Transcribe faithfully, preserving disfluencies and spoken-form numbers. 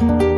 Thank you.